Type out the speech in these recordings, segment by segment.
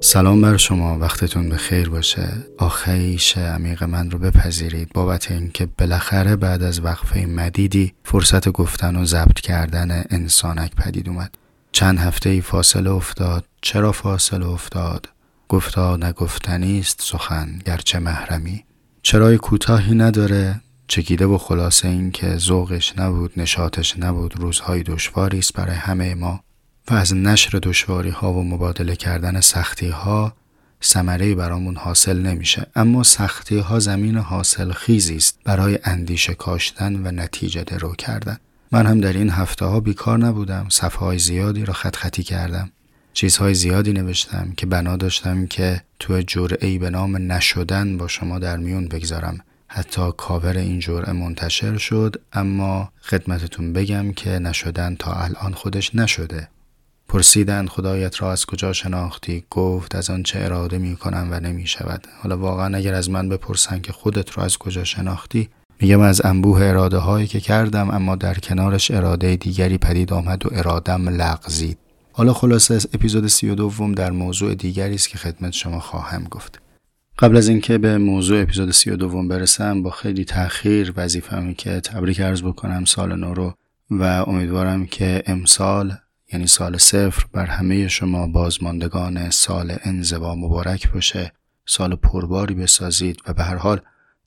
سلام بر شما، وقتتون به خیر باشه. آخیش عمیق من رو بپذیرید بابت اینکه بالاخره بعد از وقفه مدیدی فرصت گفتن و ضبط کردن انسانک پدید اومد. چند هفته ای فاصله افتاد. چرا فاصله افتاد؟ گفتا نگفتنی است سخن گرچه محرمی. چرای کوتاهی نداره، چکیده و خلاصه این که ذوقش نبود، نشاطش نبود. روزهای دشواری است برای همه ما و از نشر دشواری‌ها و مبادله کردن سختی‌ها ثمره‌ای برامون حاصل نمیشه، اما سختی‌ها زمین حاصل خیزی است برای اندیشه کاشتن و نتیجه درو کردن. من هم در این هفته‌ها بیکار نبودم، صفحه‌های زیادی را خط خطی کردم، چیزهای زیادی نوشتم که بنا داشتم که تو جرعه‌ای به نام نشدن با شما در میون بگذارم. حتی کاور این جرعه منتشر شد، اما خدمتتون بگم که نشدن تا الان خودش نشده. پرسیدن خدایت را از کجا شناختی؟ گفت از آن چه اراده می کنم و نمی شود. حالا واقعا اگر از من بپرسن که خودت را از کجا شناختی، میگم از انبوه اراده هایی که کردم، اما در کنارش اراده دیگری پدید آمد و ارادم لغزید. حالا خلاصه از اپیزود 32 در موضوع دیگری است که خدمت شما خواهم گفت. قبل از اینکه به موضوع اپیزود 32 برسم، با خیلی تأخیر وظیفه‌مه که تبریک عرض بکنم سال نو رو و امیدوارم که امسال یعنی سال 0 بر همه شما بازماندگان سال انزوا مبارک باشه، سال پرباری بسازید و به هر حال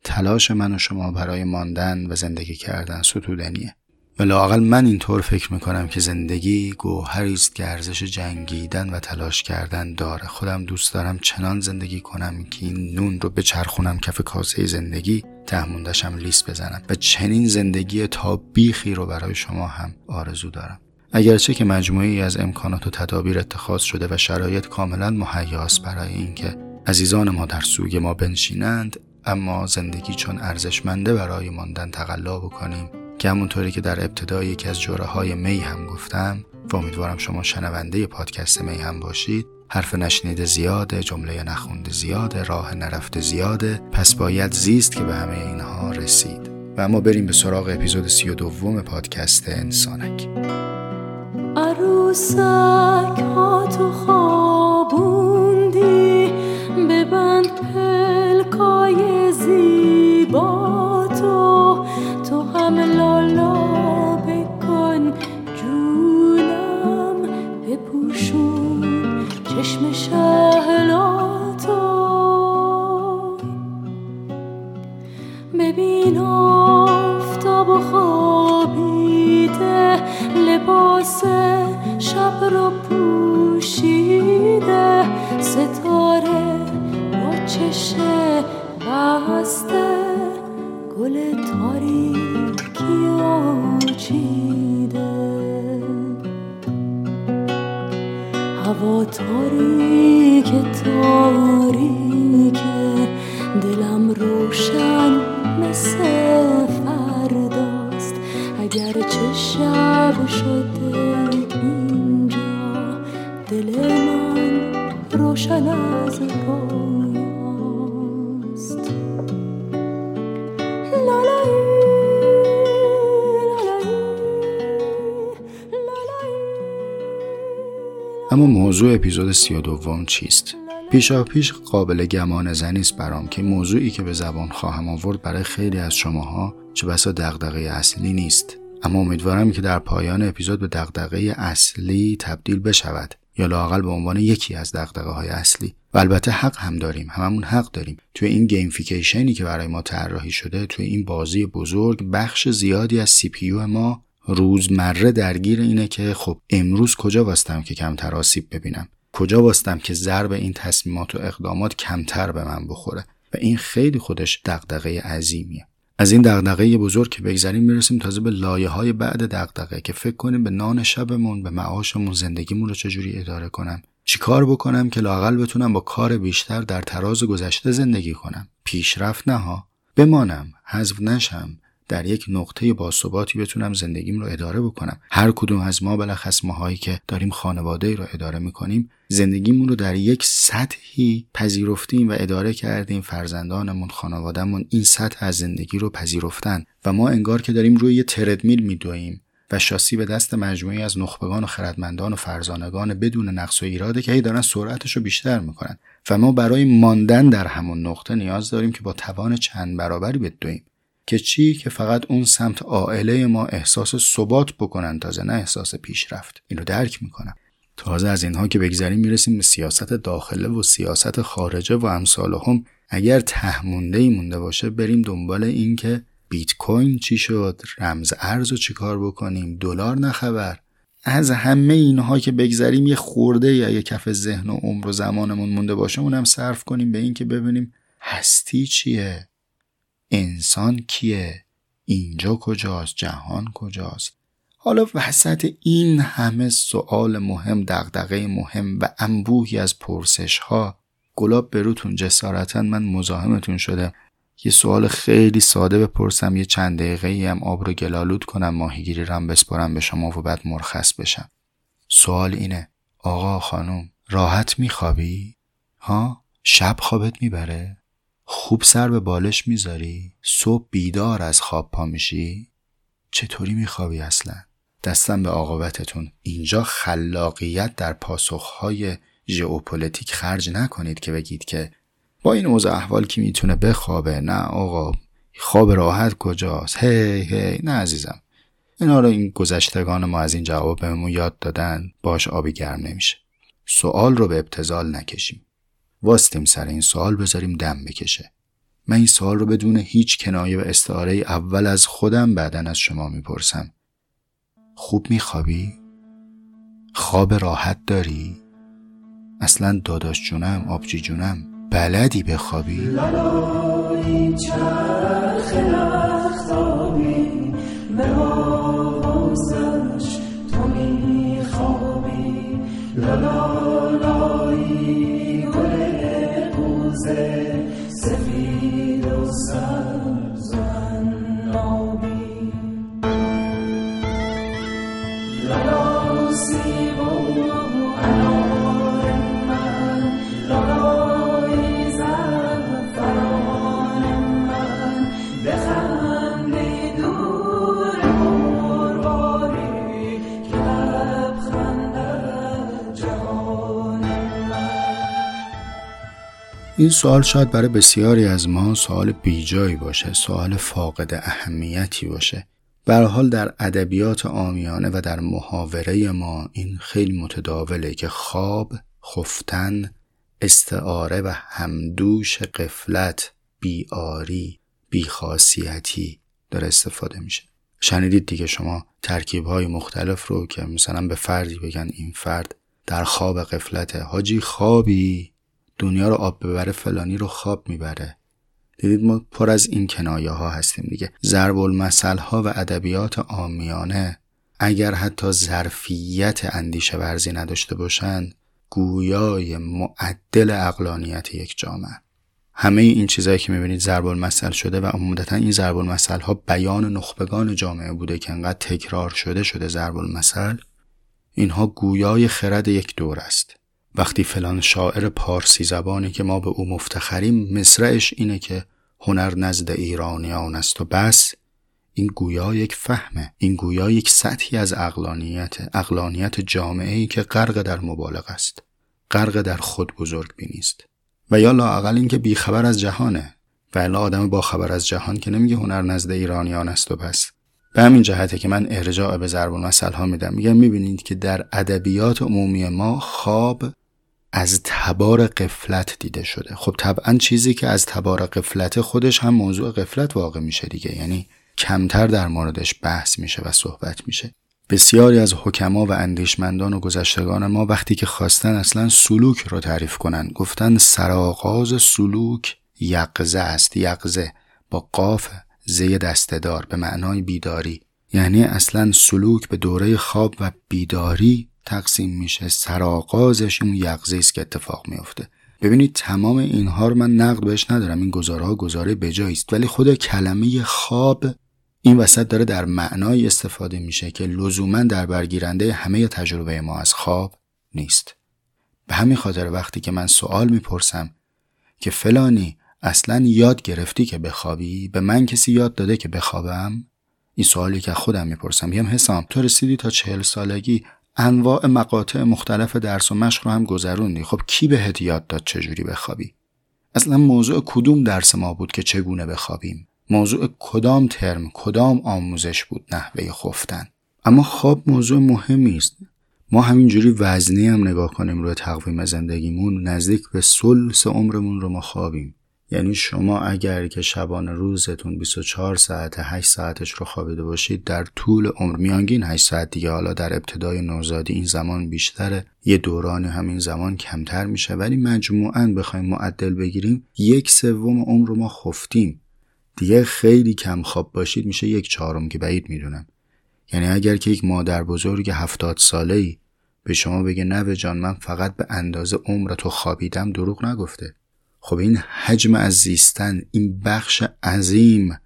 تلاش من و شما برای ماندن و زندگی کردن ستودنیه. و لااقل من اینطور فکر میکنم که زندگی گوهری است که ارزش جنگیدن و تلاش کردن داره. خودم دوست دارم چنان زندگی کنم که این نون رو بچرخونم کف کاسه زندگی، تهموندشم لیست بزنم و چنین زندگی تا بیخی رو برای شما هم آرزو دارم. اگرچه که مجموعی از امکانات و تدابیر اتخاذ شده و شرایط کاملا مهیاست برای اینکه عزیزان ما در سوگ ما بنشینند، اما زندگی چون ارزشمنده برای ماندن تقلا بکنیم که همونطوری که در ابتدای یکی از جرعه‌های می هم گفتم و امیدوارم شما شنونده پادکست می هم باشید، حرف نشنیده زیاده، جمله نخونده زیاده، راه نرفته زیاده، پس باید زیست که به همه اینها رسید. و اما بریم به سراغ اپیزود 32 پادکست انسانک. عروسک ها تو خوابوندی، ببند پلکای زیبا تو هم لالا بکن جونم، بپوشون چشم شهلاتو، ببین آفتاب و خوابیده، لباس شب رو پوشیده، ستاره با چشه بسته، گل تاریکی آجیده، هوا تاریکه تاریکه، دلم روشن مثل فرداست، اگر چه شب شده اینجا، دل من روشن از رویاست. اما موضوع اپیزود 32 چیست؟ پیشاپیش قابل گمان زنی است برام که موضوعی که به زبان خواهم آورد برای خیلی از شماها چه بسا دغدغه اصلی نیست، اما امیدوارم که در پایان اپیزود به دغدغه اصلی تبدیل بشود یا لااقل به عنوان یکی از دغدغه‌های اصلی. و البته حق هم داریم، هممون حق داریم. توی این گیمفیکیشنی که برای ما طراحی شده، توی این بازی بزرگ، بخش زیادی از سی پی یو ما روزمره درگیر اینه که خب امروز کجا واستم که کمتر آسیب ببینم، کجا واستم که ضرب این تصمیمات و اقدامات کمتر به من بخوره، و این خیلی خودش دغدغه عظیمیه. از این دغدغه بزرگ که بگذریم میرسیم تازه به لایه‌های بعد دغدغه که فکر کنیم به نان شبمون، به معاشمون، زندگیمون رو چجوری اداره کنم، چیکار بکنم که لااقل بتونم با کار بیشتر در تراز گذشته زندگی کنم، پیشرفت نها، بمانم، حذف نشم، در یک نقطه باثباتی بتونم زندگیم رو اداره بکنم. هر کدوم از ما بالاخص ماهایی که داریم خانواده‌ای رو اداره می‌کنیم، زندگیمون رو در یک سطحی پذیرفتیم و اداره کردیم. فرزندانمون، خانوادهمون این سطح از زندگی رو پذیرفتن و ما انگار که داریم روی یه تردمیل میدویم و شاسی به دست مجموعی از نخبگان و خردمندان و فرزانگان بدون نقص و ایراده که دارن سرعتش رو بیشتر می‌کنن و ما برای ماندن در همون نقطه نیاز داریم که با توان چند برابری بدویم. که چی؟ که فقط اون سمت عائله ما احساس ثبات بکنن، تازه نه احساس پیشرفت. اینو درک میکنم. تازه از اینها که بگذریم میرسیم به سیاست داخله و سیاست خارجه و امثالهم. اگر ته مونده‌ای مونده باشه بریم دنبال این که بیت کوین چی شد، رمز ارزو چیکار بکنیم، دلار نه خبر. از همه اینها که بگذریم یه خورده یا یه کف ذهن و عمر و زمانمون مونده باشه اونم صرف کنیم به این که ببینیم هستی چیه، انسان کیه، اینجا کجاست، جهان کجاست. حالا وسط این همه سوال مهم، دغدغه مهم و انبوهی از پرسش ها، گلاب به روتون جسارتاً من مزاحمتون شده یه سوال خیلی ساده بپرسم، یه چند دقیقه‌ای هم آب رو گلالود کنم، ماهیگیری رو هم بسپارم به شما و بعد مرخص بشم. سوال اینه: آقا خانم راحت میخوابی؟ ها؟ شب خوابت میبره؟ خوب سر به بالش میذاری؟ صبح بیدار از خواب پا میشی؟ چطوری میخوابی اصلا؟ دستم به عاقبتتون. اینجا خلاقیت در پاسخهای ژئوپلیتیک خرج نکنید که بگید که با این اوضاع احوال کی میتونه بخوابه؟ نه آقا، خواب راحت کجاست؟ هی نه عزیزم، اینا رو این گذشتگان ما از این جواب بهمون یاد دادن، باش آبی گرم نمیشه. سوال رو به ابتذال نکشیم، واستیم سر این سوال، بذاریم دم بکشه. من این سوال رو بدون هیچ کنایه و استعاره اول از خودم بعدن از شما میپرسم: خوب میخوابی؟ خواب راحت داری؟ اصلا داداش جونم، آبجی جونم، بلدی بخوابی؟ لالای چرخ رختابی به آوازش تو میخوابی، لالای سفید و سبز و عنابی، لالا سیب و انار من، لالای زعفران من، به خنده دور مرواری که لبخند جهان من. این سوال شاید برای بسیاری از ما سوال بیجایی باشه، سوال فاقد اهمیتی باشه. به هر حال در ادبیات عامیانه و در محاوره ما این خیلی متداوله که خواب، خفتن، استعاره و همدوش غفلت، بی‌آری، بی‌خاصیتی داره استفاده میشه. شنیدید دیگه شما ترکیب‌های مختلف رو که مثلا به فردی بگن این فرد در خواب غفلته، حاجی خوابی، دنیا رو آب ببره فلانی رو خواب میبره. دیدید ما پر از این کنایه ها هستیم دیگه. ضرب المثل ها و ادبیات عامیانه اگر حتی ظرفیت اندیشه ورزی نداشته باشند گویای معدل عقلانیت یک جامعه. همه این چیزایی که میبینید ضرب المثل شده و عمدتاً این ضرب المثل ها بیان نخبگان جامعه بوده که انقدر تکرار شده ضرب المثل، اینها گویای خرد یک دور است. وقتی فلان شاعر پارسی زبانی که ما به او مفتخریم مصرعش اینه که هنر نزد ایرانیان است و بس، این گویا یک فهمه، این گویا یک سطحی از عقلانیت جامعه‌ای که غرق در مبالغه است، غرق در خود بزرگ بینیست و یا لااقل این که بیخبر از جهانه. و الا آدم با خبر از جهان که نمیگه هنر نزد ایرانیان است و بس. به همین جهته که من ارجاع به ضرب المثل ها میدم، میگم میبینید که در ادبیات عمومی ما خواب از تبار قفلت دیده شده. خب طبعا چیزی که از تبار قفلت خودش هم موضوع قفلت واقع میشه دیگه، یعنی کمتر در موردش بحث میشه و صحبت میشه. بسیاری از حکما و اندیشمندان و گذشتگان ما وقتی که خواستن اصلا سلوک رو تعریف کنن گفتن سرآغاز سلوک یقظه است، یقظه با قاف زی دسته‌دار به معنای بیداری، یعنی اصلا سلوک به دوره خواب و بیداری تقسیم میشه. سرآغازش اون یقظه است که اتفاق میفته. ببینید تمام اینها رو من نقد بهش ندارم، این گزارها گزاره بجایی است، ولی خود کلمه خواب این وسط داره در معنای استفاده میشه که لزوما در برگیرنده همه تجربه ما از خواب نیست. به همین خاطر وقتی که من سوال میپرسم که فلانی اصلا یاد گرفتی که بخوابی؟ به من کسی یاد داده که بخوابم؟ این سوالی که خودم میپرسم. میگم حسام تو رسیدی تا 40 سالگی، انواع مقاطع مختلف درس و مشق رو هم گذروندی، خب کی بهت یاد داد چجوری بخوابی؟ اصلا موضوع کدوم درس ما بود که چگونه بخوابیم؟ موضوع کدام ترم، کدام آموزش بود نحوه خفتن؟ اما خواب موضوع مهمی است. ما همینجوری وزنی هم نگاه کنیم روی تقویم زندگیمون، نزدیک به ثلث عمرمون رو ما خوابیم. یعنی شما اگر که شبانه روزتون 24 ساعت 8 ساعتش رو خوابیده باشید، در طول عمر میانگین 8 ساعت دیگه، حالا در ابتدای نوزادی این زمان بیشتره، یه دوران همین زمان کمتر میشه، ولی مجموعاً بخوایم معدل بگیریم 1/3 عمر رو ما خفتیم. دیگه خیلی کم خواب باشید میشه 1/4 که بعید میدونم. یعنی اگر که یک مادر بزرگ 70 ساله‌ای به شما بگه نوه جان من فقط به اندازه عمر تو خوابیدم، دروغ نگفته. خب این حجم از زیستن، این بخش عظیم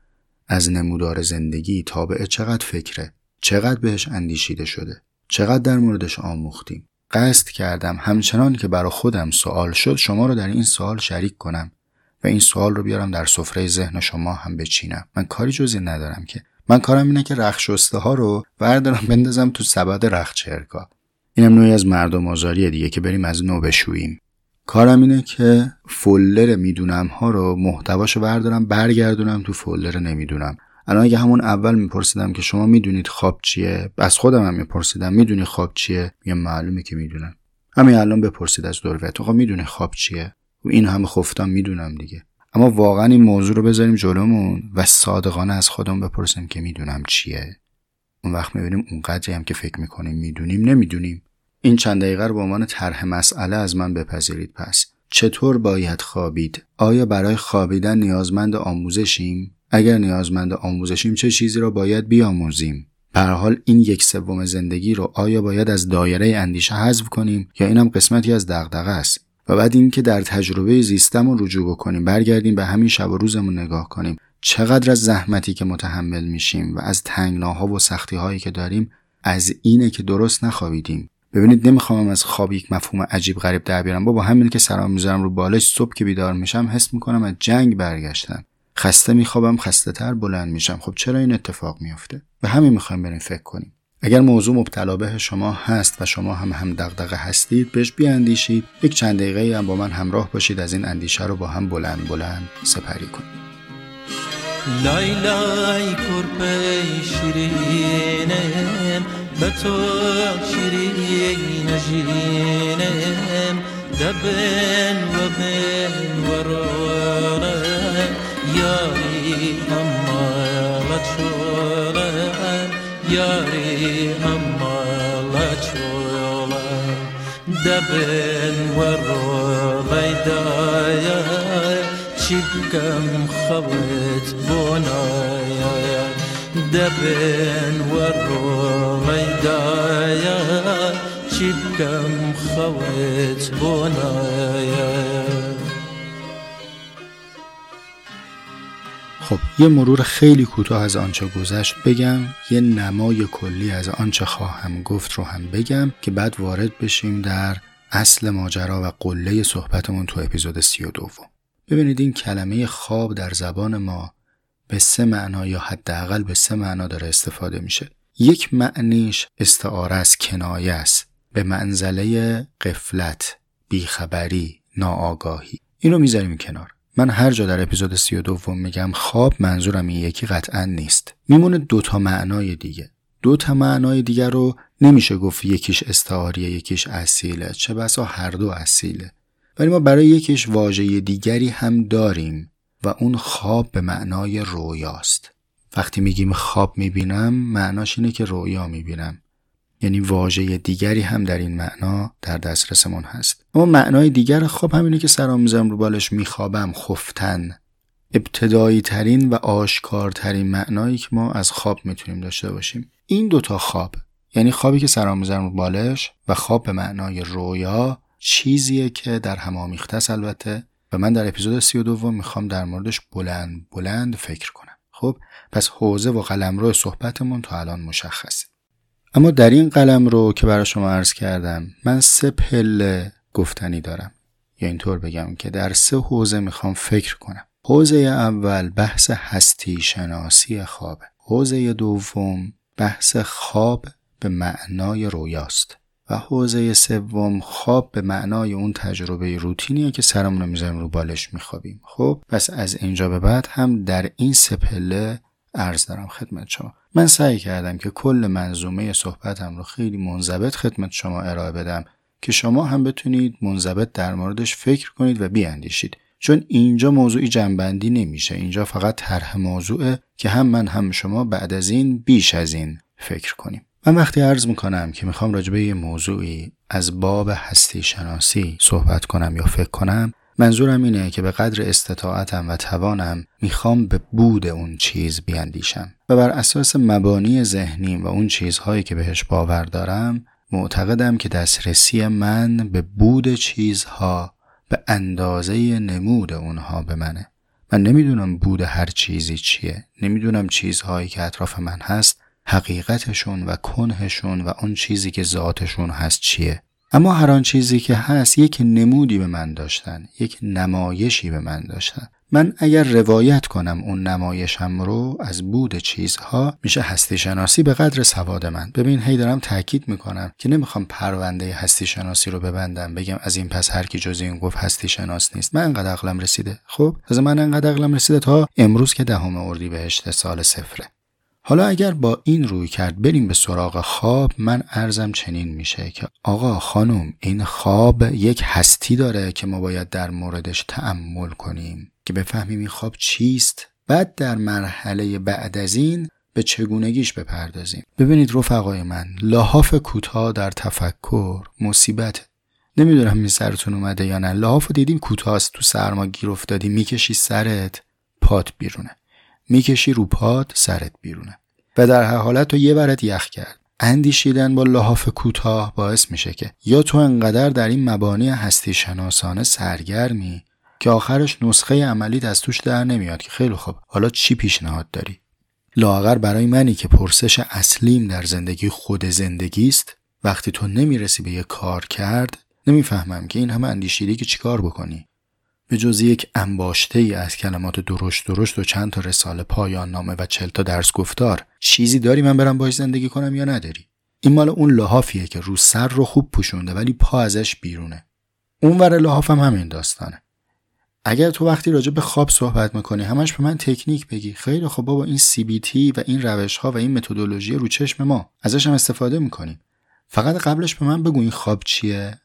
از نمودار زندگی تابع چقدر فکره، چقدر بهش اندیشیده شده، چقدر در موردش آموختیم. قصد کردم همچنان که برای خودم سوال شد شما رو در این سوال شریک کنم و این سوال رو بیارم در سفره ذهن شما هم بچینم. من کاری جز این ندارم که، من کارم اینه که رخشسته ها رو بردارم بندازم تو سبد رخچرکا. اینم نوعی از مردم آزاریه دیگه که بریم از نو بشوییم. کارم اینه که فولدر میدونم ها رو محتواشو بردارم برگردونم تو فولدر نمیدونم. الان اگه همون اول میپرسیدم که شما میدونید خواب چیه؟ از خودم هم میپرسیدم میدونی خواب چیه؟ میگم معلومه که میدونم. همین الان بپرسید از دور و تو خب میدونی خواب چیه؟ این همه خفتم میدونم دیگه. اما واقعا این موضوع رو بذاریم جلومون و صادقانه از خودم بپرسیم که میدونم چیه. اون وقت میبینیم اونقدری هم که فکر میکنیم میدونیم نمیدونیم. این چند دقیقه رو به عنوان طرح مسئله از من بپذیرید. پس چطور باید خوابید؟ آیا برای خوابیدن نیازمند آموزشیم؟ اگر نیازمند آموزشیم چه چیزی رو باید بیاموزیم؟ به هر حال این 1/3 زندگی رو آیا باید از دایره اندیشه حذف کنیم یا اینم قسمتی از دغدغه است؟ و بعد این که در تجربه زیستمون رجوع بکنیم، برگردیم به همین شب و روزمون نگاه کنیم، چقدر از زحمتی که متحمل میشیم و از تنگناها و سختی‌هایی که داریم از اینه که درست نخوابیدیم. ببینید نمیخوام از خواب یک مفهوم عجیب غریب در بیارم، با همین که سرام میذارم رو بالش صبح که بیدار میشم حس میکنم از جنگ برگشتم، خسته میخوابم، خسته تر بلند میشم. خب چرا این اتفاق میفته؟ به همین میخوام بریم فکر کنیم. اگر موضوع مبتلا به شما هست و شما هم دغدغه هستید بهش بیاندیشید، یک چند دقیقه هم با من همراه باشید، از این اندیشه رو با هم بلند بلند سپری کنیم. لای لای کرپه شیرینم به تو شیرین جینم دبن و بن و رونه یاری همالت شونه یاری همالت شونه دبن و رونه دایه شبكم خبت بنايا دبن والرميدايا شبكم خبت بنايا. خب یه مرور خیلی کوتاه از آنچه گذشت بگم، یه نمای کلی از آنچه خواهم گفت رو هم بگم که بعد وارد بشیم در اصل ماجرا و قله صحبتمون تو اپیزود 32. ببینید این کلمه خواب در زبان ما به 3 معنا یا حداقل به 3 معنا داره استفاده میشه. یک معنیش استعاره است، کنایه است به منزله غفلت، بیخبری، ناآگاهی. اینو میذاریم کنار. من هر جا در اپیزود 32 میگم خواب منظورم این یکی قطعا نیست. میمونه 2 تا معنای دیگه. 2 تا معنای دیگه رو نمیشه گفت یکیش استعاریه یکیش اصیله، چه بسا هر دو اصیله. ولی ما برای یکیش واژه دیگری هم داریم و اون خواب به معنای رویاست. وقتی میگیم خواب میبینم معناش اینه که رویا میبینم، یعنی واژه دیگری هم در این معنا در دسترسمون هست. اما معنای دیگر خواب همینه که سرام میذارم رو بالش میخوابم، خفتن. ابتدایی ترین و آشکارترین معنایی که ما از خواب میتونیم داشته باشیم. این دوتا خواب، یعنی خوابی که سرآموزن رو بالش و خواب به معنای رویا، چیزیه که در هم آمیخته است البته، و من در اپیزود 32 میخوام در موردش بلند بلند فکر کنم. خب پس حوزه و قلمرو صحبتمون تا الان مشخصه. اما در این قلمرو که برای شما عرض کردم، من 3 پله گفتنی دارم، یا اینطور بگم که در 3 حوزه میخوام فکر کنم. حوزه اول بحث هستی شناسی خوابه. حوزه دوم بحث خواب به معنای رویاست. و حوزه سوم خواب به معنای اون تجربه روتینیه که سرمون رو میذاریم رو بالش میخوابیم. خب پس از اینجا به بعد هم در این 3 پله عرض دارم خدمت شما. من سعی کردم که کل منظومه صحبتم رو خیلی منضبط خدمت شما ارائه بدم که شما هم بتونید منضبط در موردش فکر کنید و بیاندیشید، چون اینجا موضوعی جنبندی نمیشه. اینجا فقط طرح موضوعه که هم من هم شما بعد از این بیش از این فکر کنیم. من وقتی عرض میکنم که میخوام راجبه یه موضوعی از باب هستی شناسی صحبت کنم یا فکر کنم، منظورم اینه که به قدر استطاعتم و توانم میخوام به بود اون چیز بیاندیشم و بر اساس مبانی ذهنیم و اون چیزهایی که بهش باور دارم، معتقدم که دسترسی من به بود چیزها به اندازه نمود اونها به منه. من نمیدونم بود هر چیزی چیه، نمیدونم چیزهایی که اطراف من هست حقیقتشون و کنهشون و اون چیزی که ذاتشون هست چیه، اما هر آن چیزی که هست یک نمودی به من داشتن، یک نمایشی به من داشتن. من اگر روایت کنم اون نمایشم رو از بود چیزها، میشه هستی شناسی به قدر سواد من. ببین هی دارم تاکید میکنم که نمیخوام پرونده هستی شناسی رو ببندم، بگم از این پس هر کی جز این گفت هستی شناس نیست. من انقدر عقلم رسیده. خب از من انقدر عقلم رسیده تا امروز که 10 اردیبهشت سال 0. حالا اگر با این روی کرد بریم به سراغ خواب، من عرضم چنین میشه که آقا خانم، این خواب یک هستی داره که ما باید در موردش تأمل کنیم که بفهمیم این خواب چیست، بعد در مرحله بعد از این به چگونگیش بپردازیم. ببینید رفقای من، لحاف کوتاه در تفکر مصیبت. نمیدونم این سرتون اومده یا نه، لحاف دیدین کوتاست، تو سرما گیر افتادی میکشی سرت پات بیرونه، میکشی رو پات سرت بیرونه و در هر حالت تو یه برات یخ کرد. اندیشیدن با لحاف کوتاه باعث میشه که یا تو انقدر در این مبانی هستی شناسانه سرگرمی که آخرش نسخه عملیت از توش در نمیاد که خیلی خوب حالا چی پیشنهاد داری؟ لاغر برای منی که پرسش اصلیم در زندگی خود زندگیست، وقتی تو نمیرسی به یه کار کرد، نمیفهمم که این همه اندیشیدی که چیکار بکنی. به جز یک انباشته ای از کلمات درشت و چند تا رساله پایان نامه و 40 تا درس گفتار، چیزی داری من برم باش زندگی کنم یا نداری؟ این مال اون لحافیه که رو سر رو خوب پوشونده ولی پا ازش بیرونه. اون ور لحاف هم همین داستانه. اگر تو وقتی راجع به خواب صحبت میکنی همش به من تکنیک بگی، خیلی خب بابا این CBT و این روش‌ها و این متدولوژی رو چشم ما ازش هم استفاده میکنیم، فقط قبلش به من بگو این خواب چیه؟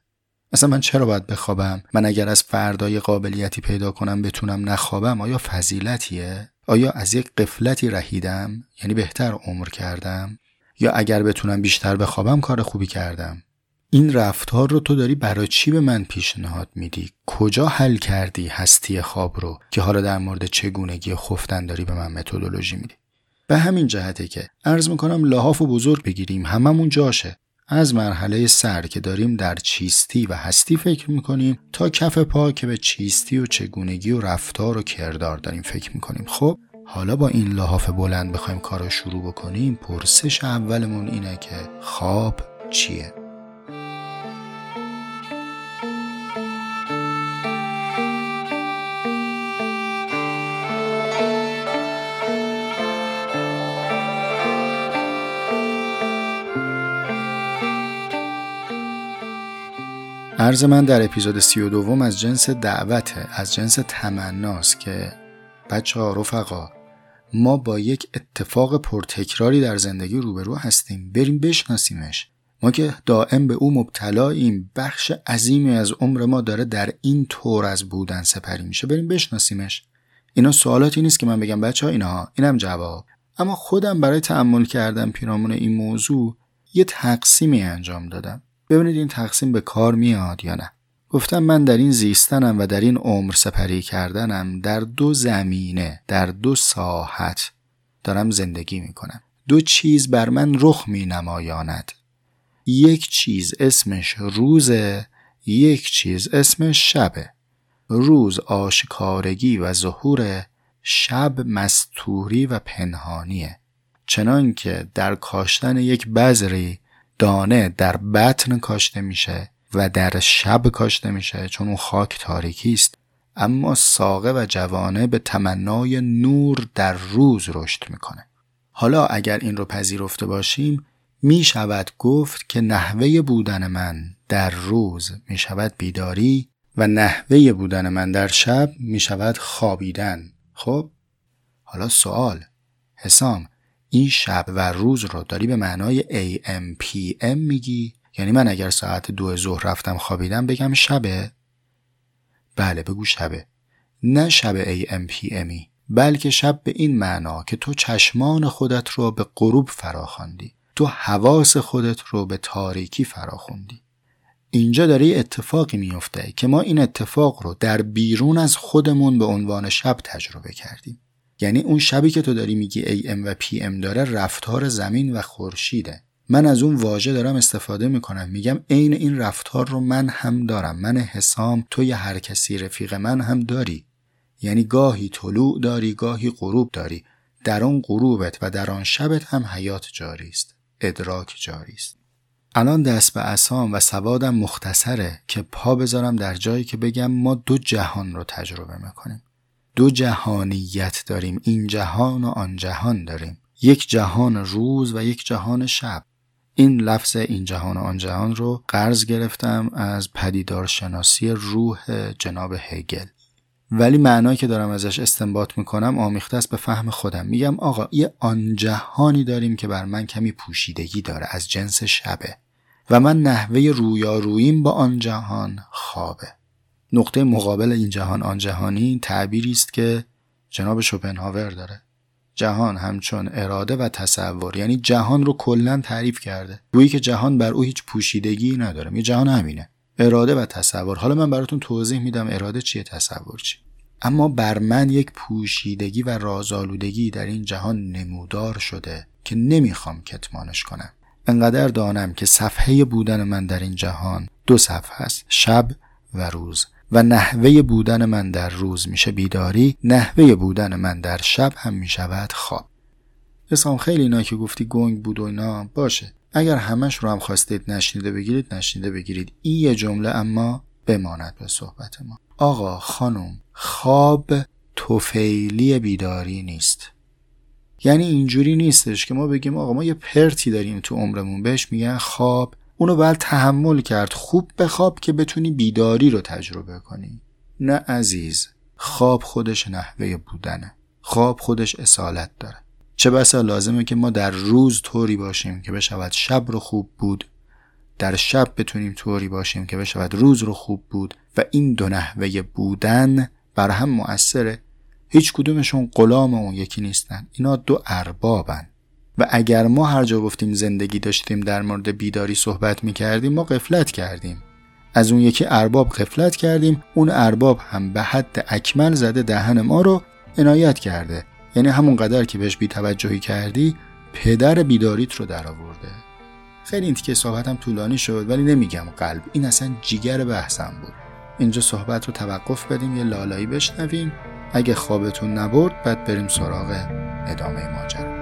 اصلا من چرا باید بخوابم؟ من اگر از فردای قابلیتی پیدا کنم بتونم نخوابم، آیا فضیلتیه؟ آیا از یک غفلتی رهیدم؟ یعنی بهتر عمر کردم؟ یا اگر بتونم بیشتر بخوابم کار خوبی کردم؟ این رفتار رو تو داری برای چی به من پیشنهاد میدی؟ کجا حل کردی هستی خواب رو که حالا در مورد چگونگی خفتن داری به من متدولوژی میدی؟ به همین جهته که عرض میکنم لحاف و بزرگ بگیریم، هممون جاشه. از مرحله سر که داریم در چیستی و هستی فکر میکنیم تا کف پا که به چیستی و چگونگی و رفتار و کردار داریم فکر میکنیم. خب حالا با این لحاف بلند بخوایم کار رو شروع بکنیم، پرسش اولمون اینه که خواب چیه؟ عرض من در اپیزود 32 از جنس دعوته، از جنس تمناست که بچه ها رفقا، ما با یک اتفاق پرتکراری در زندگی روبرو هستیم، بریم بشناسیمش. ما که دائم به او مبتلاییم، بخش عظیمی از عمر ما داره در این طور از بودن سپری میشه، بریم بشناسیمش. اینا سوالاتی نیست که من بگم بچه ها اینها، اینم جواب. اما خودم برای تأمل کردن پیرامون این موضوع یه تقسیمی انجام دادم. ببینید این تقسیم به کار میاد یا نه. گفتم من در این زیستنم و در این عمر سپری کردنم در دو زمینه، در دو ساحت دارم زندگی میکنم. دو چیز بر من رخ می نمایاند. یک چیز اسمش روزه، یک چیز اسمش شبه. روز آشکارگی و ظهوره، شب مستوری و پنهانیه. چنان که در کاشتن یک بذری دانه در بطن کاشته میشه و در شب کاشته میشه، چون اون خاک تاریکی است، اما ساقه و جوانه به تمنای نور در روز رشد میکنه. حالا اگر این رو پذیرفته باشیم، می شود گفت که نحوه بودن من در روز می شود بیداری و نحوه بودن من در شب می شود خوابیدن. خب حالا سوال، حسام این شب و روز رو داری به معنای AM PM میگی؟ یعنی من اگر ساعت 2 ظهر رفتم خوابیدم بگم شبه؟ بله بگو شبه، نه شب AM PMی، بلکه شب به این معنا که تو چشمان خودت رو به غروب فراخواندی، تو حواس خودت رو به تاریکی فراخوندی. اینجا داره یه اتفاقی میفته که ما این اتفاق رو در بیرون از خودمون به عنوان شب تجربه کردیم. یعنی اون شبی که تو داری میگی AM و PM داره، رفتار زمین و خورشیده. من از اون واژه دارم استفاده میکنم، میگم عین این رفتار رو من هم دارم. من حسام، تو یا هر کسی رفیق من هم داری. یعنی گاهی طلوع داری، گاهی غروب داری. در اون غروبت و در آن شبت هم حیات جاری است، ادراک جاری است. الان دست به عصام و سوادم مختصره که پا بذارم در جایی که بگم ما دو جهان رو تجربه میکنیم، دو جهانیت داریم، این جهان و آن جهان داریم، یک جهان روز و یک جهان شب. این لفظ این جهان و آن جهان رو قرض گرفتم از پدیدارشناسی روح جناب هگل، ولی معنایی که دارم ازش استنباط میکنم آمیخته است به فهم خودم. میگم آقا یه آن جهانی داریم که بر من کمی پوشیدگی داره، از جنس شبه، و من نحوه رویاروییم با آن جهان خوابه. نقطه مقابل این جهان آن جهانی تعبیری است که جناب شوپنهاور داره، جهان همچون اراده و تصور. یعنی جهان رو کلا تعریف کرده، گویی که جهان بر او هیچ پوشیدگی نداره. یه جهان همینه، اراده و تصور. حالا من براتون توضیح میدم اراده چیه، تصور چیه. اما بر من یک پوشیدگی و رازآلودگی در این جهان نمودار شده که نمیخوام کتمانش کنم. انقدر دانم که صفحه بودن من در این جهان 2 صفحه است، شب و روز، و نحوه بودن من در روز میشه بیداری، نحوه بودن من در شب هم میشود خواب. حسام خیلی اینا که گفتی گنگ بود و اینا، باشه، اگر همش رو هم خواستید نشنیده بگیرید نشنیده بگیرید، این یه جمله اما بماند به صحبت ما. آقا خانم، خواب طفیلی بیداری نیست. یعنی اینجوری نیستش که ما بگیم آقا ما یه پرتی داریم تو عمرمون بهش میگن خواب، اونو باید تحمل کرد، خوب بخواب که بتونی بیداری رو تجربه کنی. نه عزیز، خواب خودش نحوه بودنه، خواب خودش اصالت داره. چه بسا لازمه که ما در روز طوری باشیم که بشود شب رو خوب بود، در شب بتونیم طوری باشیم که بشود روز رو خوب بود، و این دو نحوه بودن بر هم مؤثره. هیچ کدومشون غلام اون یکی نیستن، اینا دو اربابن. و اگر ما هر جا گفتیم زندگی داشتیم در مورد بیداری صحبت میکردیم، ما غفلت کردیم، از اون یکی ارباب غفلت کردیم. اون ارباب هم به حد اکمل زده دهن ما رو، عنایت کرده. یعنی همون قدر که بهش بی‌توجهی کردی، پدر بیداریت رو در آورده. خیلی این تیکه صحبتم طولانی شد، ولی نمیگم قلب، این اصلا جیگر بحثم بود. اینجا صحبت رو توقف بدیم، یه لالایی بشنویم، اگه خوابتون نبرد بعد بریم سراغ ادامه ماجرا.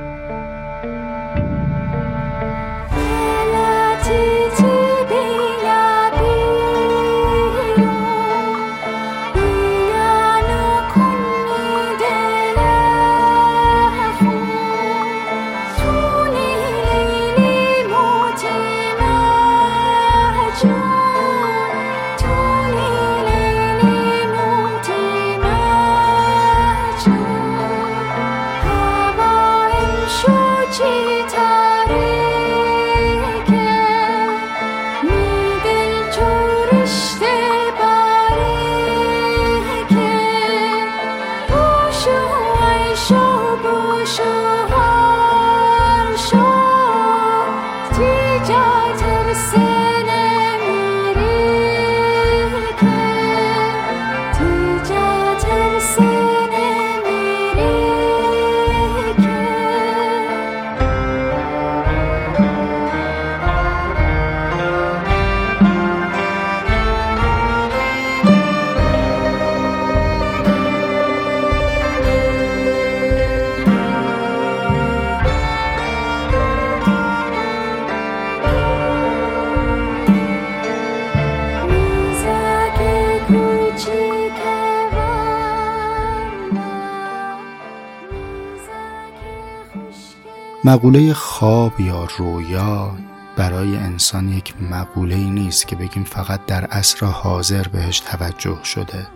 مقوله خواب یا رویا برای انسان یک مقوله‌ای نیست که بگیم فقط در عصر حاضر بهش توجه شده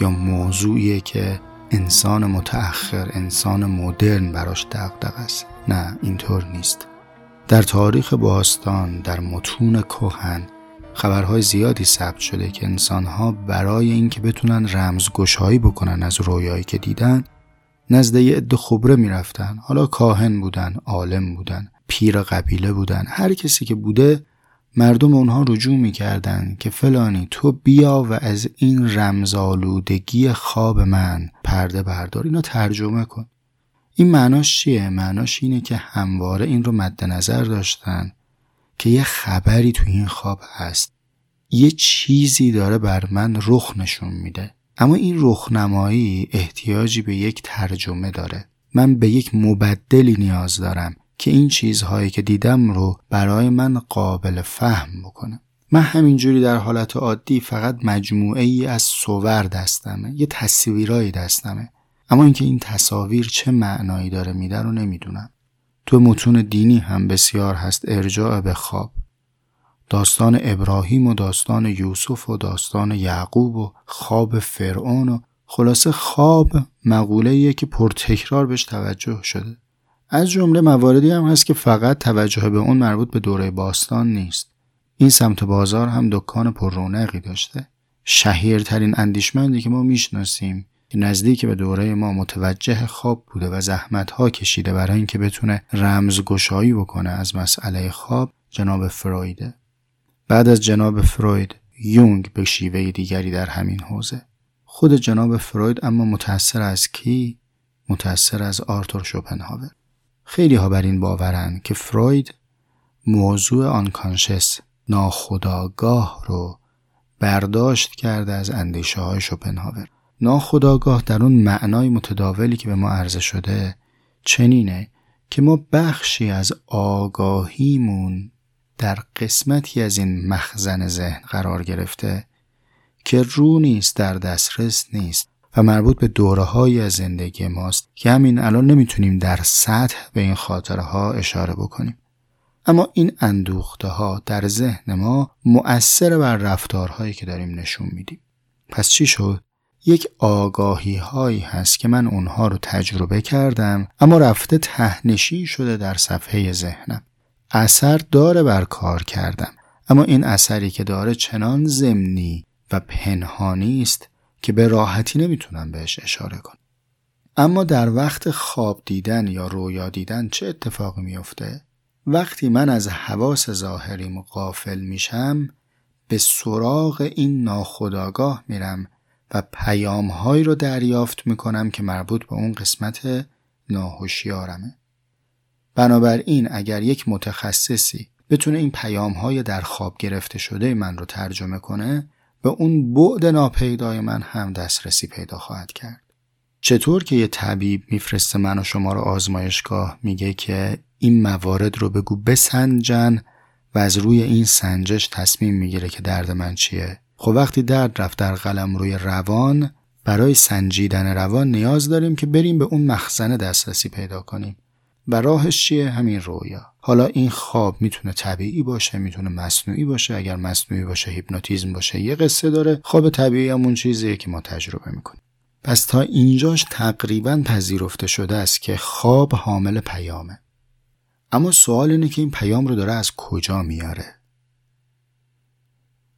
یا موضوعیه که انسان متأخر، انسان مدرن براش دغدغه است. نه، اینطور نیست. در تاریخ باستان، در متون کهن خبرهای زیادی ثبت شده که انسان‌ها برای اینکه بتونن رمزگشایی بکنن از رویایی که دیدن، نزد یه عده خبره میرفتن. حالا کاهن بودن، عالم بودن، پیر قبیله بودن، هر کسی که بوده مردم اونها رجوع میکردن که فلانی تو بیا و از این رمزآلودگی خواب من پرده بردار، اینو ترجمه کن. این معناش چیه؟ معناش اینه که همواره این رو مد نظر داشتن که یه خبری تو این خواب هست، یه چیزی داره بر من رخ نشون میده. اما این رخنمایی احتیاجی به یک ترجمه داره. من به یک مبدلی نیاز دارم که این چیزهایی که دیدم رو برای من قابل فهم بکنه. من همینجوری در حالت عادی فقط مجموعه ای از صور دستمه، یه تصویرایی دستمه، اما اینکه این تصاویر چه معنایی داره میده رو نمیدونم. تو متون دینی هم بسیار هست ارجاع به خواب. داستان ابراهیم و داستان یوسف و داستان یعقوب و خواب فرعون و خلاصه خواب مقوله‌ایه که پرتکرار بهش توجه شده. از جمله مواردی هم هست که فقط توجه به اون مربوط به دوره باستان نیست. این سمت بازار هم دکان پر رونقی داشته. شهیرترین اندیشمندی که ما میشناسیم نزدیک به دوره ما متوجه خواب بوده و زحمت‌ها کشیده برای اینکه بتونه رمزگشایی بکنه از مسئله خواب، جناب فرویده. بعد از جناب فروید، یونگ به شیوه دیگری در همین حوزه. خود جناب فروید اما متأثر از کی؟ متأثر از آرتور شوپنهاور. خیلی ها بر این باورن که فروید موضوع آنکانشس، ناخودآگاه رو برداشت کرده از اندیشه های شوپنهاور. ناخودآگاه در اون معنای متداولی که به ما عرضه شده چنینه که ما بخشی از آگاهیمون در قسمتی از این مخزن ذهن قرار گرفته که رو نیست، در دسترس نیست و مربوط به دوره‌های از زندگی ماست که همین الان نمیتونیم در سطح به این خاطرها اشاره بکنیم. اما این اندوخته‌ها در ذهن ما مؤثر بر رفتارهایی که داریم نشون میدیم. پس چی شد؟ یک آگاهی هایی هست که من اونها رو تجربه کردم اما رفته ته‌نشین شده در صفحه ذهنم. اثر داره بر کار کردم، اما این اثری که داره چنان ضمنی و پنهانی است که به راحتی نمیتونم بهش اشاره کنم. اما در وقت خواب دیدن یا رویا دیدن چه اتفاقی میفته؟ وقتی من از حواس ظاهریم غافل میشم، به سراغ این ناخودآگاه میرم و پیام‌هایی رو دریافت میکنم که مربوط به اون قسمت ناهوشیارمه. بنابراین اگر یک متخصصی بتونه این پیام‌های در خواب گرفته شده من رو ترجمه کنه، به اون بعد ناپیدای من هم دسترسی پیدا خواهد کرد. چطور که یه طبیب میفرسته من و شما رو آزمایشگاه، میگه که این موارد رو بگو بسنجن و از روی این سنجش تصمیم میگیره که درد من چیه. خب وقتی درد رفت در قلمروی روان، برای سنجیدن روان نیاز داریم که بریم به اون مخزن دسترسی پیدا کنیم. و راهش چیه؟ همین رویا. حالا این خواب میتونه طبیعی باشه، میتونه مصنوعی باشه. اگر مصنوعی باشه هیپنوتیزم باشه، یه قصه داره. خواب طبیعی همون چیزیه که ما تجربه میکنیم. پس تا اینجاش تقریبا پذیرفته شده است که خواب حامل پیامه. اما سوال اینه که این پیام رو داره از کجا میاره؟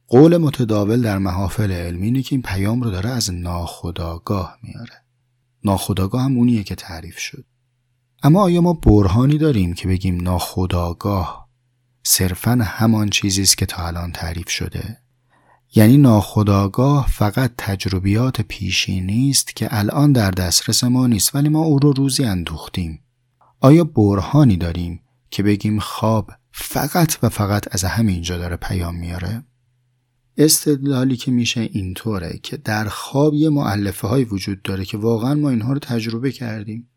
قول متداول در محافل علمی اینه که این پیام رو داره از ناخودآگاه میاره. ناخودآگاه هم اونیه که تعریف شد. اما آیا ما برهانی داریم که بگیم ناخودآگاه صرفاً همان چیزی است که تا الان تعریف شده؟ یعنی ناخودآگاه فقط تجربیات پیشینی است که الان در دسترس ما نیست ولی ما او رو روزی اندوختیم. آیا برهانی داریم که بگیم خواب فقط و فقط از همینجا داره پیام میاره؟ استدلالی که میشه اینطوره که در خواب یه مؤلفه‌هایی وجود داره که واقعاً ما اینها رو تجربه کردیم.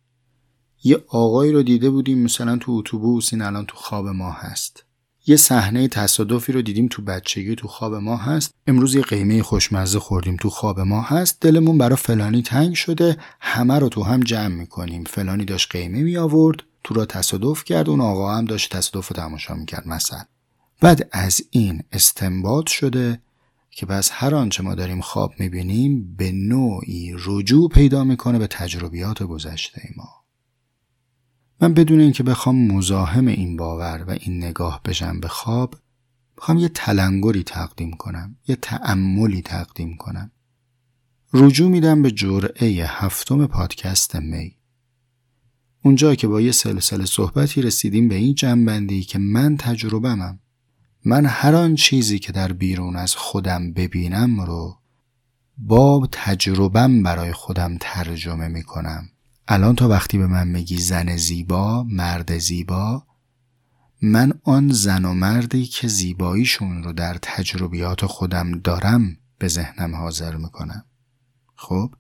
یه آقایی رو دیده بودیم مثلا تو اتوبوس، این الان تو خواب ما هست. یه صحنه تصادفی رو دیدیم تو بچگی تو خواب ما هست، امروز یه قیمه خوشمزه خوردیم تو خواب ما هست، دلمون برای فلانی تنگ شده، همه رو تو هم جمع میکنیم، فلانی داشت قیمه می آورد، تو را تصادف کرد، اون آقا هم داشت تصادف رو تماشا میکرد مثلا. بعد از این استنباط شده که بس هر آنچه ما داریم خواب میبینیم به نوعی رجوع پیدا میکنه به تجربیات گذشته ما. من بدون اینکه بخوام مزاحم این باور و این نگاه بشم به خواب، بخوام یه تلنگری تقدیم کنم، یه تأملی تقدیم کنم. رجوع میدم به جرعه 7 پادکست می، اونجا که با یه سلسله صحبتی رسیدیم به این جنبندی که من تجربه‌مم. من هر آن چیزی که در بیرون از خودم ببینم رو با تجربه‌م برای خودم ترجمه میکنم. الان تا وقتی به من میگی زن زیبا، مرد زیبا، من آن زن و مردی که زیباییشون رو در تجربیات خودم دارم به ذهنم حاضر میکنم. خب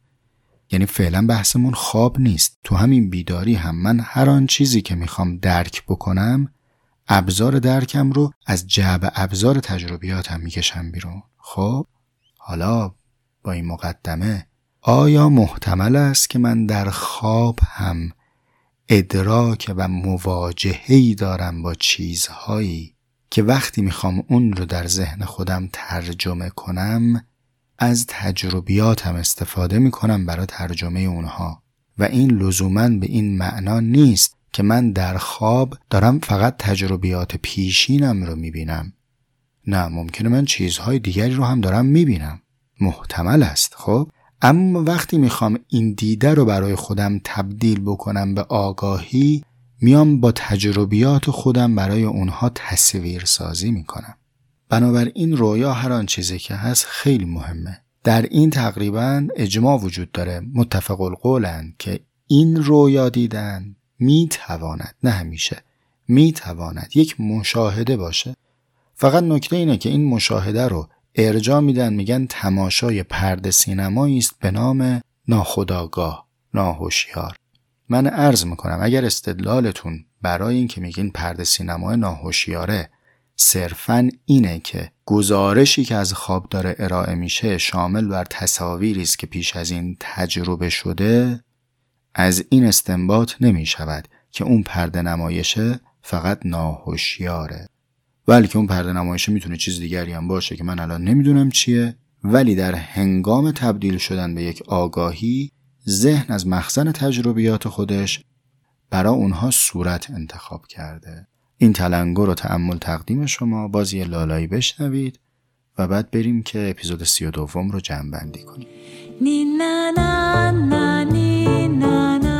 یعنی فعلا بحثمون خواب نیست، تو همین بیداری هم من هر آن چیزی که میخوام درک بکنم، ابزار درکم رو از جعب ابزار تجربیاتم میکشم بیرون. خب حالا با این مقدمه، آیا محتمل است که من در خواب هم ادراک و مواجهه‌ای دارم با چیزهایی که وقتی میخوام اون رو در ذهن خودم ترجمه کنم، از تجربیاتم استفاده میکنم برای ترجمه اونها؟ و این لزوماً به این معنا نیست که من در خواب دارم فقط تجربیات پیشینم رو میبینم. نه، ممکنه من چیزهای دیگری رو هم دارم میبینم. محتمل است. خب اما وقتی میخوام این دیده رو برای خودم تبدیل بکنم به آگاهی، میام با تجربیات خودم برای اونها تصویر سازی میکنم. بنابراین رویا هر آن چیزی که هست خیلی مهمه. در این تقریبا اجماع وجود داره، متفق القولن که این رویا دیدن میتواند، نه همیشه، میتواند یک مشاهده باشه. فقط نکته اینه که این مشاهده رو ارجاع میدن، میگن تماشای پرده سینمایی است به نام ناخودآگاه، ناهوشیار. من عرض میکنم اگر استدلالتون برای این که میگین پرده سینمای ناهوشیاره صرفاً اینه که گزارشی که از خواب داره ارائه میشه شامل بر تصاویری است که پیش از این تجربه شده، از این استنباط نمیشود که اون پرده نمایشه فقط ناهوشیاره، بلکه اون پرده نمایشه میتونه چیز دیگری هم باشه که من الان نمیدونم چیه، ولی در هنگام تبدیل شدن به یک آگاهی، ذهن از مخزن تجربیات خودش برای اونها صورت انتخاب کرده. این تلنگر و تأمل تقدیم شما، بازی لالایی بشنوید و بعد بریم که اپیزود 32 رو جمع‌بندی کنیم. نی نا نا نا نی نا نا.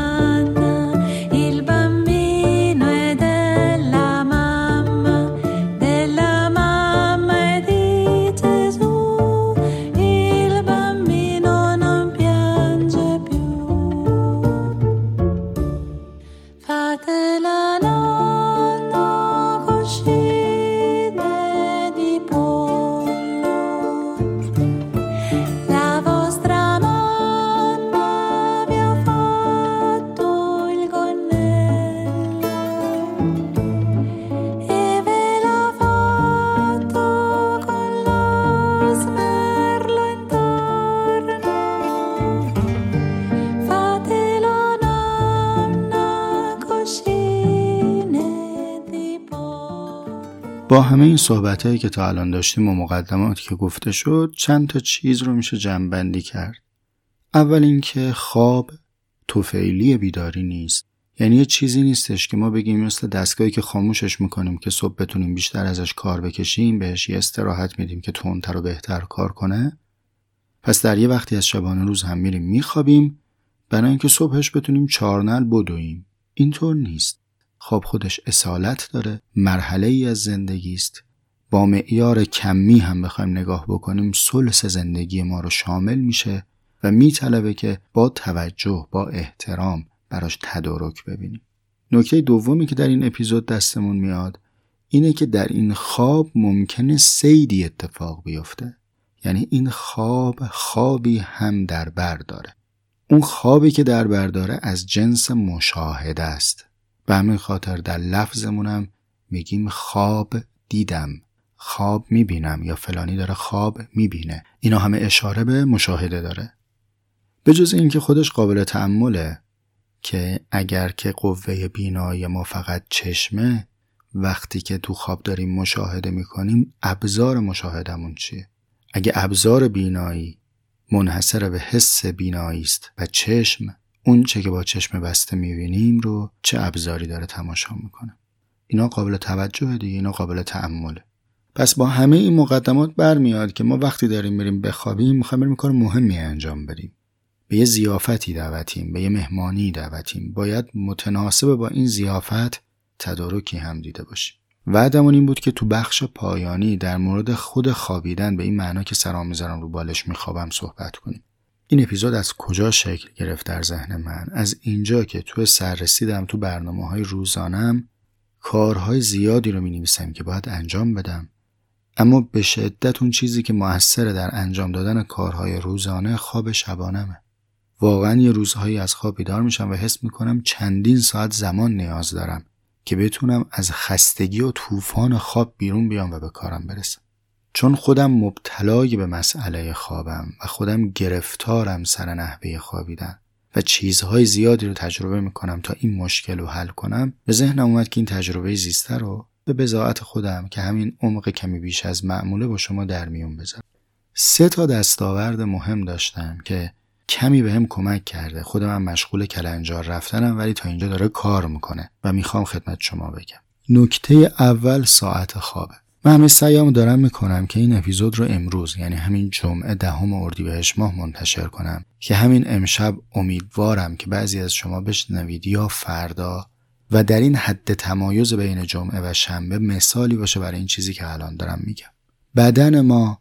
با همه این صحبتایی که تا الان داشتیم و مقدماتی که گفته شد، چند تا چیز رو میشه جمع‌بندی کرد. اول اینکه خواب توفیلی بیداری نیست. یعنی یه چیزی نیستش که ما بگیم مثل دستگاهی که خاموشش میکنیم که صبح بتونیم بیشتر ازش کار بکشیم، بهش یه استراحت میدیم که تندتر و بهتر کار کنه. پس در یه وقتی از شبانه روز هم میریم میخوابیم برای اینکه صبحش بتونیم چارنل بدویم. اینطور نیست. خواب خودش اصالت داره، مرحله ای از زندگی است. با معیار کمی هم بخوایم نگاه بکنیم، ثلث زندگی ما رو شامل میشه و میطلبه که با توجه، با احترام براش تدارک ببینیم. نکته دومی که در این اپیزود دستمون میاد اینه که در این خواب ممکنه صیدی اتفاق بیفته. یعنی این خواب خوابی هم در بر داره. اون خوابی که در بر داره از جنس مشاهده است. به همین خاطر در لفظمونم میگیم خواب دیدم، خواب میبینم یا فلانی داره خواب میبینه، اینا همه اشاره به مشاهده داره. به جز این که خودش قابل تأمله که اگر که قوه بینایی ما فقط چشمه، وقتی که تو خواب داریم مشاهده میکنیم ابزار مشاهدمون چیه؟ اگه ابزار بینایی منحصر به حس بینایی است و چشم اون چه که با چشم بسته میبینیم رو چه ابزاری داره تماشا میکنه؟ اینا قابل توجهه دیگه، اینا قابل تأمله. پس با همه این مقدمات برمیاد که ما وقتی داریم میریم بخوابیم میخوایم بریم کار مهمی انجام بدیم، به یه ضیافتی دعوتیم، به یه مهمانی دعوتیم، باید متناسب با این ضیافت تدارکی هم دیده باشیم. وعدمون این بود که تو بخش پایانی در مورد خود خوابیدن به این معنا که سرام میذارم رو بالش میخوابم صحبت کنیم. این اپیزود از کجا شکل گرفت در ذهن من؟ از اینجا که تو سررسیدم تو برنامه‌های روزانم کارهای زیادی رو می‌نویسم که باید انجام بدم، اما به شدت اون چیزی که موثر در انجام دادن کارهای روزانه خواب شبانمه. واقعا یه روزهایی از خواب بیدار میشم و حس میکنم چندین ساعت زمان نیاز دارم که بتونم از خستگی و طوفان خواب بیرون بیام و به کارم برسم. چون خودم مبتلای به مسئله خوابم و خودم گرفتارم سر نحوه خوابیدن و چیزهای زیادی رو تجربه میکنم تا این مشکل رو حل کنم، به ذهنم اومد که این تجربه زیسته رو به بضاعت خودم که همین عمق کمی بیش از معموله با شما در میون بذارم. 3 تا دستاورد مهم داشتم که کمی بهم کمک کرده. خودم هم مشغول کلنجار رفتنم ولی تا اینجا داره کار میکنه و میخوام خدمت شما بگم. نکته اول ساعت خوابه. من همه سعیامو دارم میکنم که این اپیزود رو امروز، یعنی همین جمعه 10 اردیبهشت منتشر کنم که همین امشب امیدوارم که بعضی از شما بشنوید یا فردا، و در این حد تمایز بین جمعه و شنبه مثالی باشه برای این چیزی که الان دارم میگم. بدن ما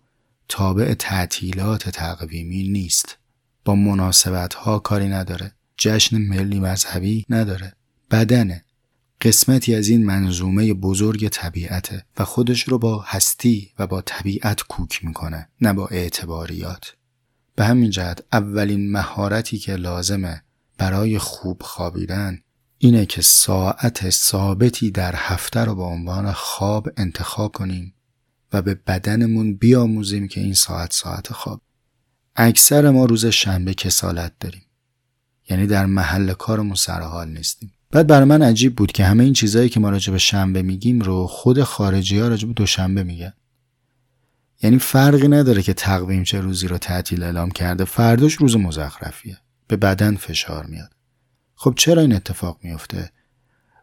تابع تعطیلات تقویمی نیست، با مناسبت‌ها کاری نداره، جشن ملی مذهبی نداره. بدن قسمتی از این منظومه بزرگ طبیعته و خودش رو با هستی و با طبیعت کوک میکنه، نه با اعتباریات. به همین جهت اولین مهارتی که لازمه برای خوب خوابیدن اینه که ساعت ثابتی در هفته رو به عنوان خواب انتخاب کنیم و به بدنمون بیاموزیم که این ساعت خواب. اکثر ما روز شنبه کسالت داریم، یعنی در محل کارمون سر حال نیستیم. بعد برای من عجیب بود که همه این چیزایی که ما راجع به شنبه میگیم رو خود خارجی‌ها راجع به دوشنبه میگن. یعنی فرقی نداره که تقویم چه روزی رو تعطیل اعلام کرده، فرداش روز مزخرفیه، به بدن فشار میاد. خب چرا این اتفاق میفته؟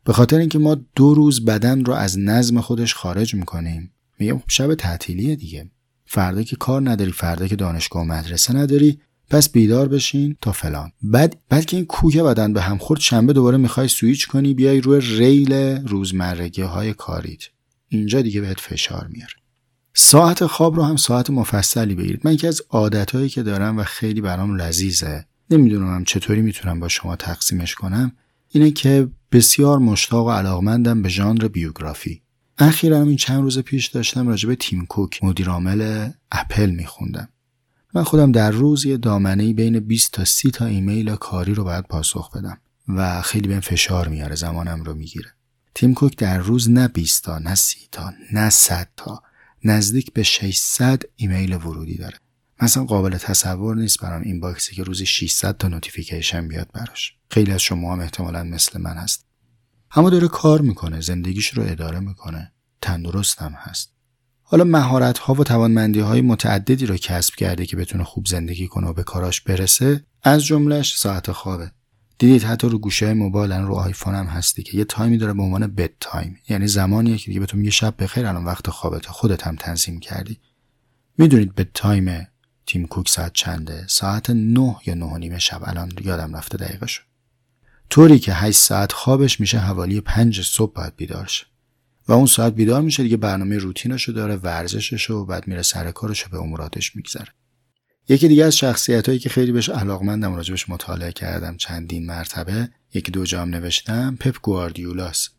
به خاطر اینکه ما 2 روز بدن رو از نظم خودش خارج میکنیم. میگم خب شب تعطیلیه دیگه، فردا که کار نداری، فردا که دانشگاه و مدرسه نداری، پس بیدار بشین تا فلان. بعد که این کوک بدن به هم خورد، شنبه دوباره میخوای سویچ کنی بیای روی ریل روزمرگی های کاریت. اینجا دیگه بهت فشار میاره. ساعت خواب رو هم ساعت مفصلی بگیرید. من یکی از عادتایی که دارم و خیلی برام لذیذه، نمیدونم چطوری میتونم با شما تقسیمش کنم، اینه که بسیار مشتاق و علاقمندم به ژانر بیوگرافی. اخیراً این چند روز پیش داشتم راجع به تیم کوک مدیر عامل اپل میخوندم. من خودم در روز یه دامنه‌ای بین 20 تا 30 تا ایمیل کاری رو باید پاسخ بدم و خیلی بهم فشار میاره، زمانم رو میگیره. تیم کوک در روز نه 20 تا، نه 30 تا، نه 100 تا، نزدیک به 600 ایمیل ورودی داره. اصلا قابل تصور نیست برام این باکسی که روزی 600 تا نوتیفیکیشن بیاد براش. خیلی از شما هم احتمالاً مثل من هست. اما داره کار میکنه، زندگیش رو اداره میکنه، تندرست هم هست. حالا مهارت ها و توانمندی های متعددی رو کسب کرده که بتونه خوب زندگی کنه و به کاراش برسه، از جملهش ساعت خوابه. دیدید حتی رو گوشه موبایل، رو آیفون هم هستی که یه تایمی داره به عنوان بد تایم، یعنی زمانیه که دیگه بهتون میگه شب بخیر الان وقت خوابته، خودت هم تنظیم کردی. میدونید بد تایم تیم کوک ساعت چنده؟ ساعت 9 یا 9:30 شب، الان یادم رفته دقیقش. طوری که 8 ساعت خوابش میشه حوالی 5 صبح باید بیدار شه و اون ساعت بیدار میشه دیگه، برنامه روتیناشو داره، ورزششو، و بعد میره سر کارش و به اموراتش میگذره. یکی دیگه از شخصیتایی که خیلی بهش علاقمندم، راجبش مطالعه کردم چندین مرتبه، 1-2 جام نوشتم، پپ گواردیولاست.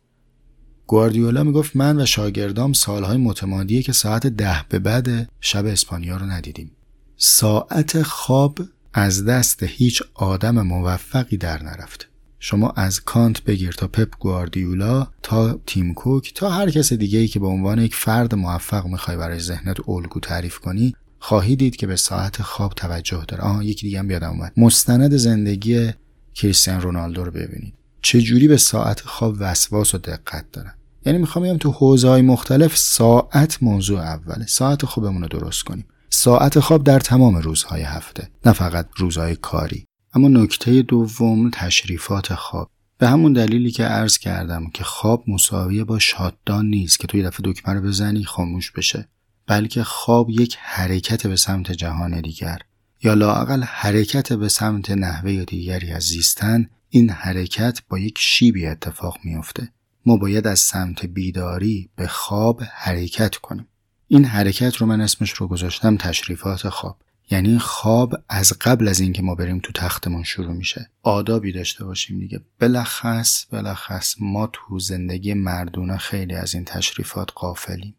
گواردیولا میگفت من و شاگردام سالهای متمادیه که ساعت 10 به بعد شب اسپانیا رو ندیدیم. ساعت خواب از دست هیچ آدم موفقی در نرفت. شما از کانت بگیر تا پپ گواردیولا تا تیم کوک تا هر کس دیگه‌ای که به عنوان یک فرد موفق می‌خوای برای ذهنت الگو تعریف کنی، خواهی دید که به ساعت خواب توجه داره. یکی دیگه هم یادم اومد، مستند زندگی کریستیانو رونالدو رو ببینید، چه جوری به ساعت خواب وسواس و دقت دارن. یعنی می‌خوام بگم تو حوزه‌های مختلف ساعت موضوع اوله. ساعت خوابمون رو درست کنیم. ساعت خواب در تمام روزهای هفته، نه فقط روزهای کاری. اما نکته دوم، تشریفات خواب. به همون دلیلی که عرض کردم که خواب مساویه با شاتدان نیست که توی دفعه دکمه رو بزنی خاموش بشه، بلکه خواب یک حرکت به سمت جهان دیگر یا لااقل حرکت به سمت نحوه دیگری از زیستن، این حرکت با یک شیبی اتفاق میفته. ما باید از سمت بیداری به خواب حرکت کنیم. این حرکت رو من اسمش رو گذاشتم تشریفات خواب. یعنی خواب از قبل از اینکه ما بریم تو تختمون شروع میشه. آدابی داشته باشیم دیگه. بلخص ما تو زندگی مردونه خیلی از این تشریفات غافلیم.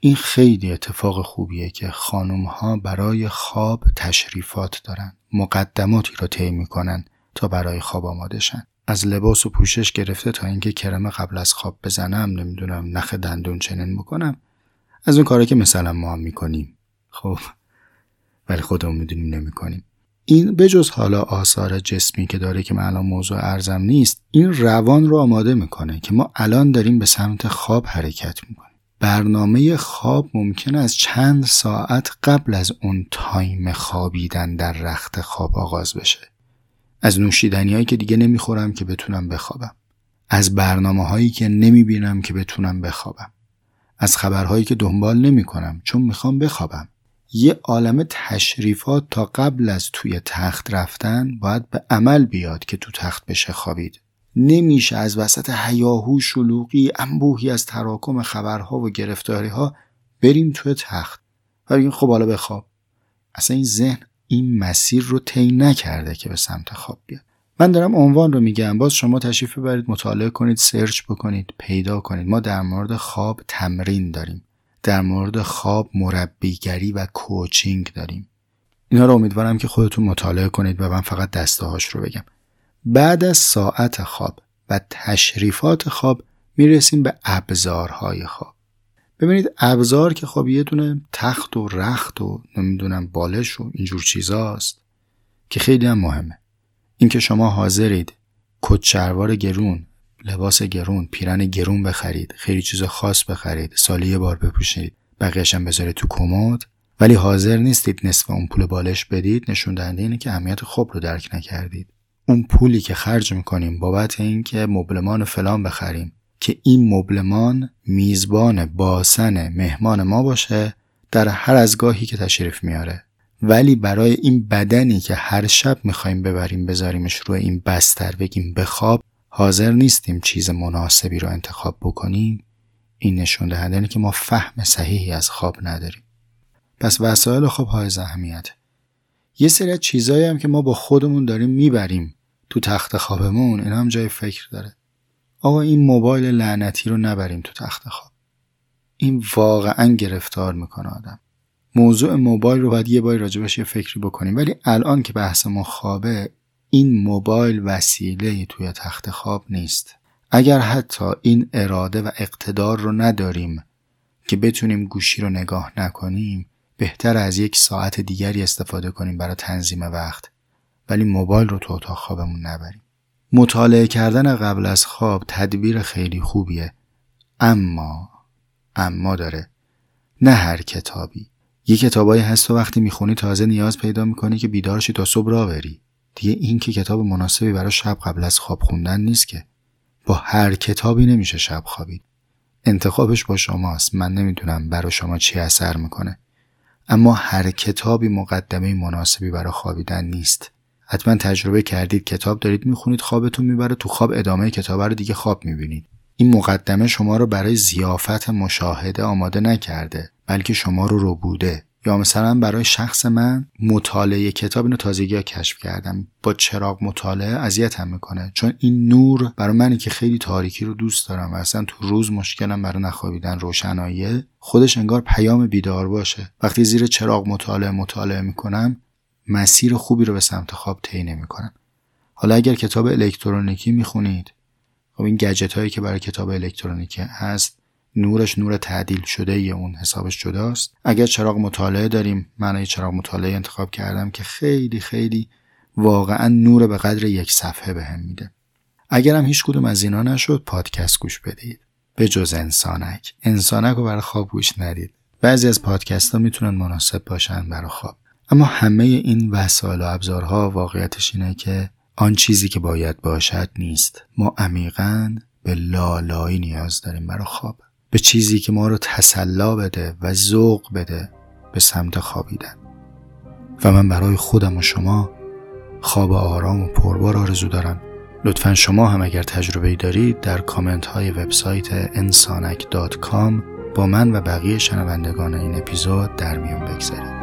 این خیلی اتفاق خوبیه که خانم ها برای خواب تشریفات دارن، مقدماتی رو طی میکنن تا برای خواب آماده شن. از لباس و پوشش گرفته تا اینکه کرم قبل از خواب بزنم، نمیدونم نخ دندون چنین بکنم، از اون کارا که مثلا ما هم میکنیم خب ولی خودمون میدونیم نمیکنیم. این بجز حالا آثار جسمی که داره که من الان موضوع عرضم نیست، این روان رو آماده میکنه که ما الان داریم به سمت خواب حرکت میکنیم. برنامه خواب ممکن است چند ساعت قبل از اون تایم خوابیدن در رخت خواب آغاز بشه، از نوشیدنیایی که دیگه نمیخورم که بتونم بخوابم، از برنامه‌هایی که نمیبینم که بتونم بخوابم، از خبرهایی که دنبال نمی‌کنم چون می‌خوام بخوابم. یه عالمه تشریفات تا قبل از توی تخت رفتن باید به عمل بیاد که تو تخت بشه خوابید. نمیشه از وسط هیاهو، شلوغی، انبوهی از تراکم خبرها و گرفتاری‌ها بریم توی تخت. بگیم خب حالا بخواب. اصلا این ذهن این مسیر رو طی نکرده که به سمت خواب بیاد. من دارم عنوان رو میگم، باز شما تشریف ببرید، مطالعه کنید، سرچ بکنید، پیدا کنید. ما در مورد خواب تمرین داریم، در مورد خواب مربیگری و کوچینگ داریم. اینا رو امیدوارم که خودتون مطالعه کنید و من فقط دسته‌هاش رو بگم. بعد از ساعت خواب و تشریفات خواب میرسیم به ابزارهای خواب. ببینید ابزار که خب یه دونه تخت و رخت و نمیدونم بالش و اینجور چیزاست که خیلی هم مهمه. اینکه شما حاضرید کت شلوار گرون، لباس گرون، پیرن گرون بخرید، خیلی چیز خاص بخرید، سالی یه بار بپوشید، بقیه‌اش هم بذارید تو کمد، ولی حاضر نیستید نصف اون پول بالش بدید، نشون دهنده اینه که اهمیت خواب رو درک نکردید. اون پولی که خرج می‌کنیم بابت اینکه مبلمان فلان بخریم که این مبلمان میزبان باسن مهمان ما باشه در هر از گاهی که تشریف میاره، ولی برای این بدنی که هر شب میخوایم ببریم بذاریمش روی این بستر بگیم بخواب حاضر نیستیم چیز مناسبی رو انتخاب بکنیم، این نشون دهنده اینه که ما فهم صحیحی از خواب نداریم. پس وسایل خواب حائز اهمیته. یه سری چیزایی هم که ما با خودمون داریم میبریم تو تخت خوابمون، اینا هم جای فکر داره. آقا این موبایل لعنتی رو نبریم تو تخت خواب، این واقعا گرفتار میکنه آدم. موضوع موبایل رو باید یه بار راجبش یه فکری بکنیم، ولی الان که بحث ما خوابه، این موبایل وسیله توی تخت خواب نیست. اگر حتی این اراده و اقتدار رو نداریم که بتونیم گوشی رو نگاه نکنیم، بهتر از یک ساعت دیگری استفاده کنیم برای تنظیم وقت، ولی موبایل رو تو اتاق خوابمون نبریم. مطالعه کردن قبل از خواب تدبیر خیلی خوبیه، اما داره. نه هر کتابی. یه کتابایی هست تو وقتی میخونی تازه نیاز پیدا میکنی که بیدارشی تا صبح را بری. دیگه این که کتاب مناسبی برای شب قبل از خواب خوندن نیست که. با هر کتابی نمیشه شب خوابید. انتخابش با شماست. من نمیدونم برای شما چی اثر میکنه. اما هر کتابی مقدمه مناسبی برای خوابیدن نیست. حتما تجربه کردید کتاب دارید میخونید خوابتون میبره، تو خواب ادامه کتاب رو دیگه خواب میبینید. این مقدمه شما رو برای ضیافت مشاهده آماده نکرده، بلکه شما رو بوده. یا مثلا برای شخص من مطالعه کتاب، اینو تازگی ها کشف کردم، با چراغ مطالعه اذیتم میکنه، چون این نور برای منی که خیلی تاریکی رو دوست دارم و اصلا تو روز مشکلم برای نخوابیدن روشنایی، خودش انگار پیام بیدار باشه. وقتی زیر چراغ مطالعه میکنم مسیر خوبی رو به سمت خواب طی نمیکنم. حالا اگر کتاب الکترونیکی میخونید، خب این گجت هایی که برای کتاب الکترونیکی هست نورش نور تعدیل شده یه اون حسابش جداست. اگر چراغ مطالعه داریم، من یه چراغ مطالعه انتخاب کردم که خیلی خیلی واقعا نور به قدر یک صفحه بهم میده. اگر هم هیچ کدوم از اینا نشد، پادکست گوش بدید به جز انسانک. انسانک رو برای خواب گوش ندید. بعضی از پادکست ها میتونن مناسب باشن برای خواب، اما همه این وسایل و ابزارها واقعیتش اینه که آن چیزی که باید باشد نیست. ما عمیقاً به لالایی نیاز داریم برای خواب، به چیزی که ما رو تسلا بده و ذوق بده به سمت خوابیدن. و من برای خودم و شما خواب آرام و پربار آرزو دارم. لطفاً شما هم اگر تجربه‌ای دارید در کامنت های وبسایت insanak.com با من و بقیه شنوندگان این اپیزود در میون بگذارید.